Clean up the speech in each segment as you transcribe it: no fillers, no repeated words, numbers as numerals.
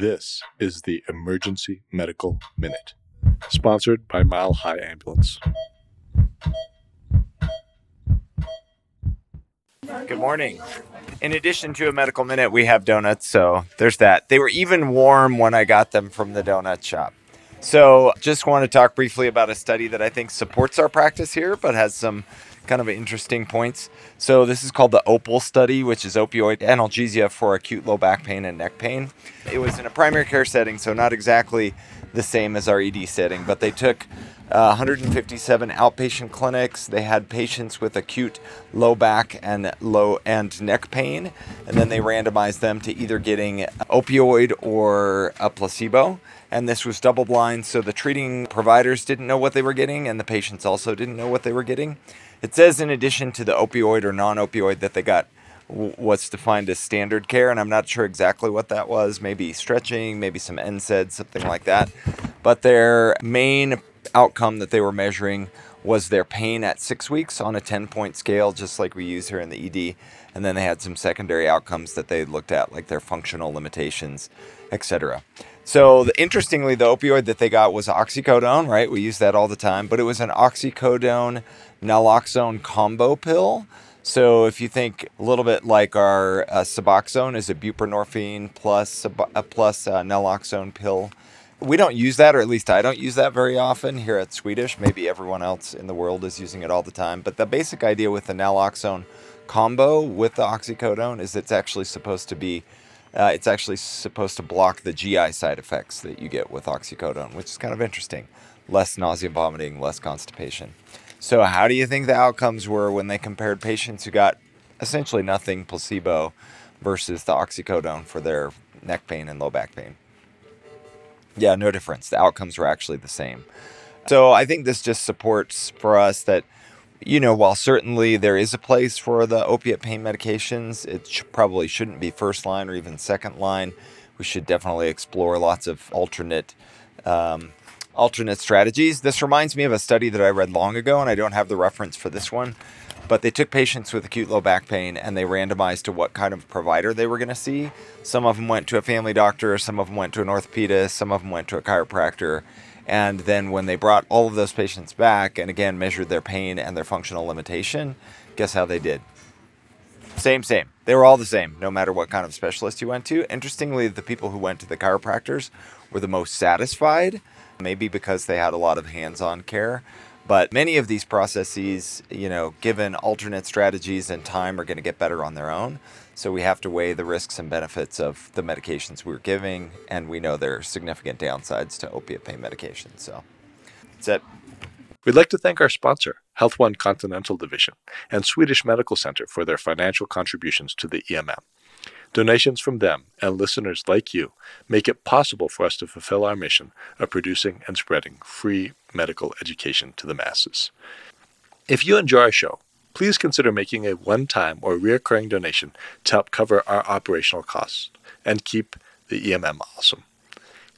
This is the Emergency Medical Minute, sponsored by Mile High Ambulance. Good morning. In addition to a medical minute, we have donuts, so there's that. They were even warm when I got them from the donut shop. So just want to talk briefly about a study that I think supports our practice here, but has some kind of interesting points. So this is called the OPAL study, which is opioid analgesia for acute low back pain and neck pain. It was in a primary care setting, so not exactly the same as our ED setting, but they took 157 outpatient clinics. They had patients with acute low back and low and neck pain, and then they randomized them to either getting opioid or a placebo. And this was double blind, so the treating providers didn't know what they were getting, and the patients also didn't know what they were getting. It says in addition to the opioid or non-opioid that they got what's defined as standard care, and I'm not sure exactly what that was, maybe stretching, maybe some NSAIDs, something like that. But their main outcome that they were measuring was their pain at 6 weeks on a 10-point scale, just like we use here in the ED. And then they had some secondary outcomes that they looked at, like their functional limitations, etc. So interestingly, the opioid that they got was oxycodone, right? We use that all the time, but it was an oxycodone-naloxone combo pill. So if you think a little bit like our Suboxone is a buprenorphine plus naloxone pill. We don't use that, or at least I don't use that very often here at Swedish. Maybe everyone else in the world is using it all the time. But the basic idea with the naloxone combo with the oxycodone is it's actually supposed to block the GI side effects that you get with oxycodone, which is kind of interesting. Less nausea and vomiting, less constipation. So how do you think the outcomes were when they compared patients who got essentially nothing, placebo, versus the oxycodone for their neck pain and low back pain? Yeah, no difference. The outcomes were actually the same. So I think this just supports for us that, you know, while certainly there is a place for the opiate pain medications, it probably shouldn't be first line or even second line. We should definitely explore lots of alternate strategies. This reminds me of a study that I read long ago, and I don't have the reference for this one, but they took patients with acute low back pain and they randomized to what kind of provider they were going to see. Some of them went to a family doctor, some of them went to an orthopedist, some of them went to a chiropractor. And then when they brought all of those patients back and again measured their pain and their functional limitation, guess how they did? Same. They were all the same, no matter what kind of specialist you went to. Interestingly, the people who went to the chiropractors were the most satisfied, maybe because they had a lot of hands-on care. But many of these processes, you know, given alternate strategies and time, are going to get better on their own. So we have to weigh the risks and benefits of the medications we're giving. And we know there are significant downsides to opiate pain medication. So that's it. We'd like to thank our sponsor, Health One Continental Division, and Swedish Medical Center for their financial contributions to the EMM. Donations from them and listeners like you make it possible for us to fulfill our mission of producing and spreading free medical education to the masses. If you enjoy our show, please consider making a one-time or recurring donation to help cover our operational costs and keep the EMM awesome.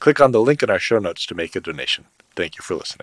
Click on the link in our show notes to make a donation. Thank you for listening.